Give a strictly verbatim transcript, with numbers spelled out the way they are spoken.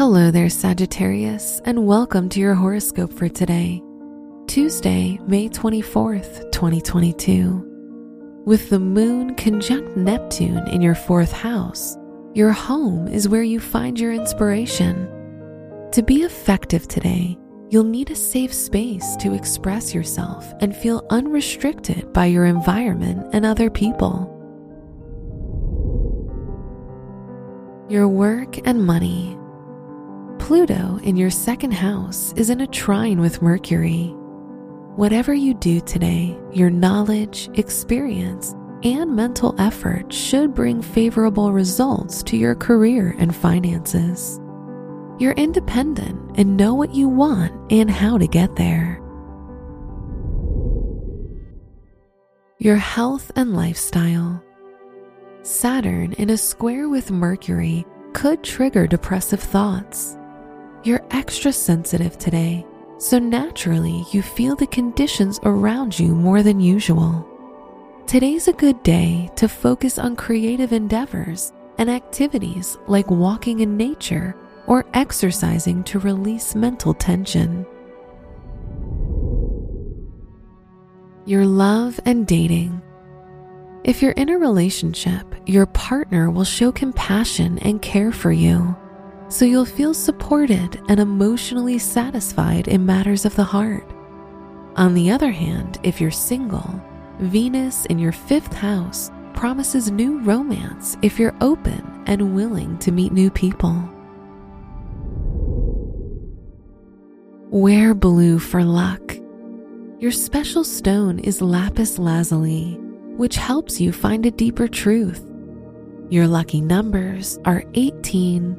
Hello there, Sagittarius, and welcome to your horoscope for today, Tuesday, May twenty-fourth, twenty twenty-two. With the moon conjunct Neptune in your fourth house, your home is where you find your inspiration. To be effective today, you'll need a safe space to express yourself and feel unrestricted by your environment and other people. Your work and money. Pluto in your second house is in a trine with Mercury. Whatever you do today, your knowledge, experience, and mental effort should bring favorable results to your career and finances. You're independent and know what you want and how to get there. Your health and lifestyle. Saturn in a square with Mercury could trigger depressive thoughts. You're extra sensitive today, so naturally you feel the conditions around you more than usual. Today's a good day to focus on creative endeavors and activities like walking in nature or exercising to release mental tension. Your love and dating. If you're in a relationship, your partner will show compassion and care for you, so you'll feel supported and emotionally satisfied in matters of the heart. On the other hand, if you're single, Venus in your fifth house promises new romance if you're open and willing to meet new people. Wear blue for luck. Your special stone is lapis lazuli, which helps you find a deeper truth. Your lucky numbers are eighteen,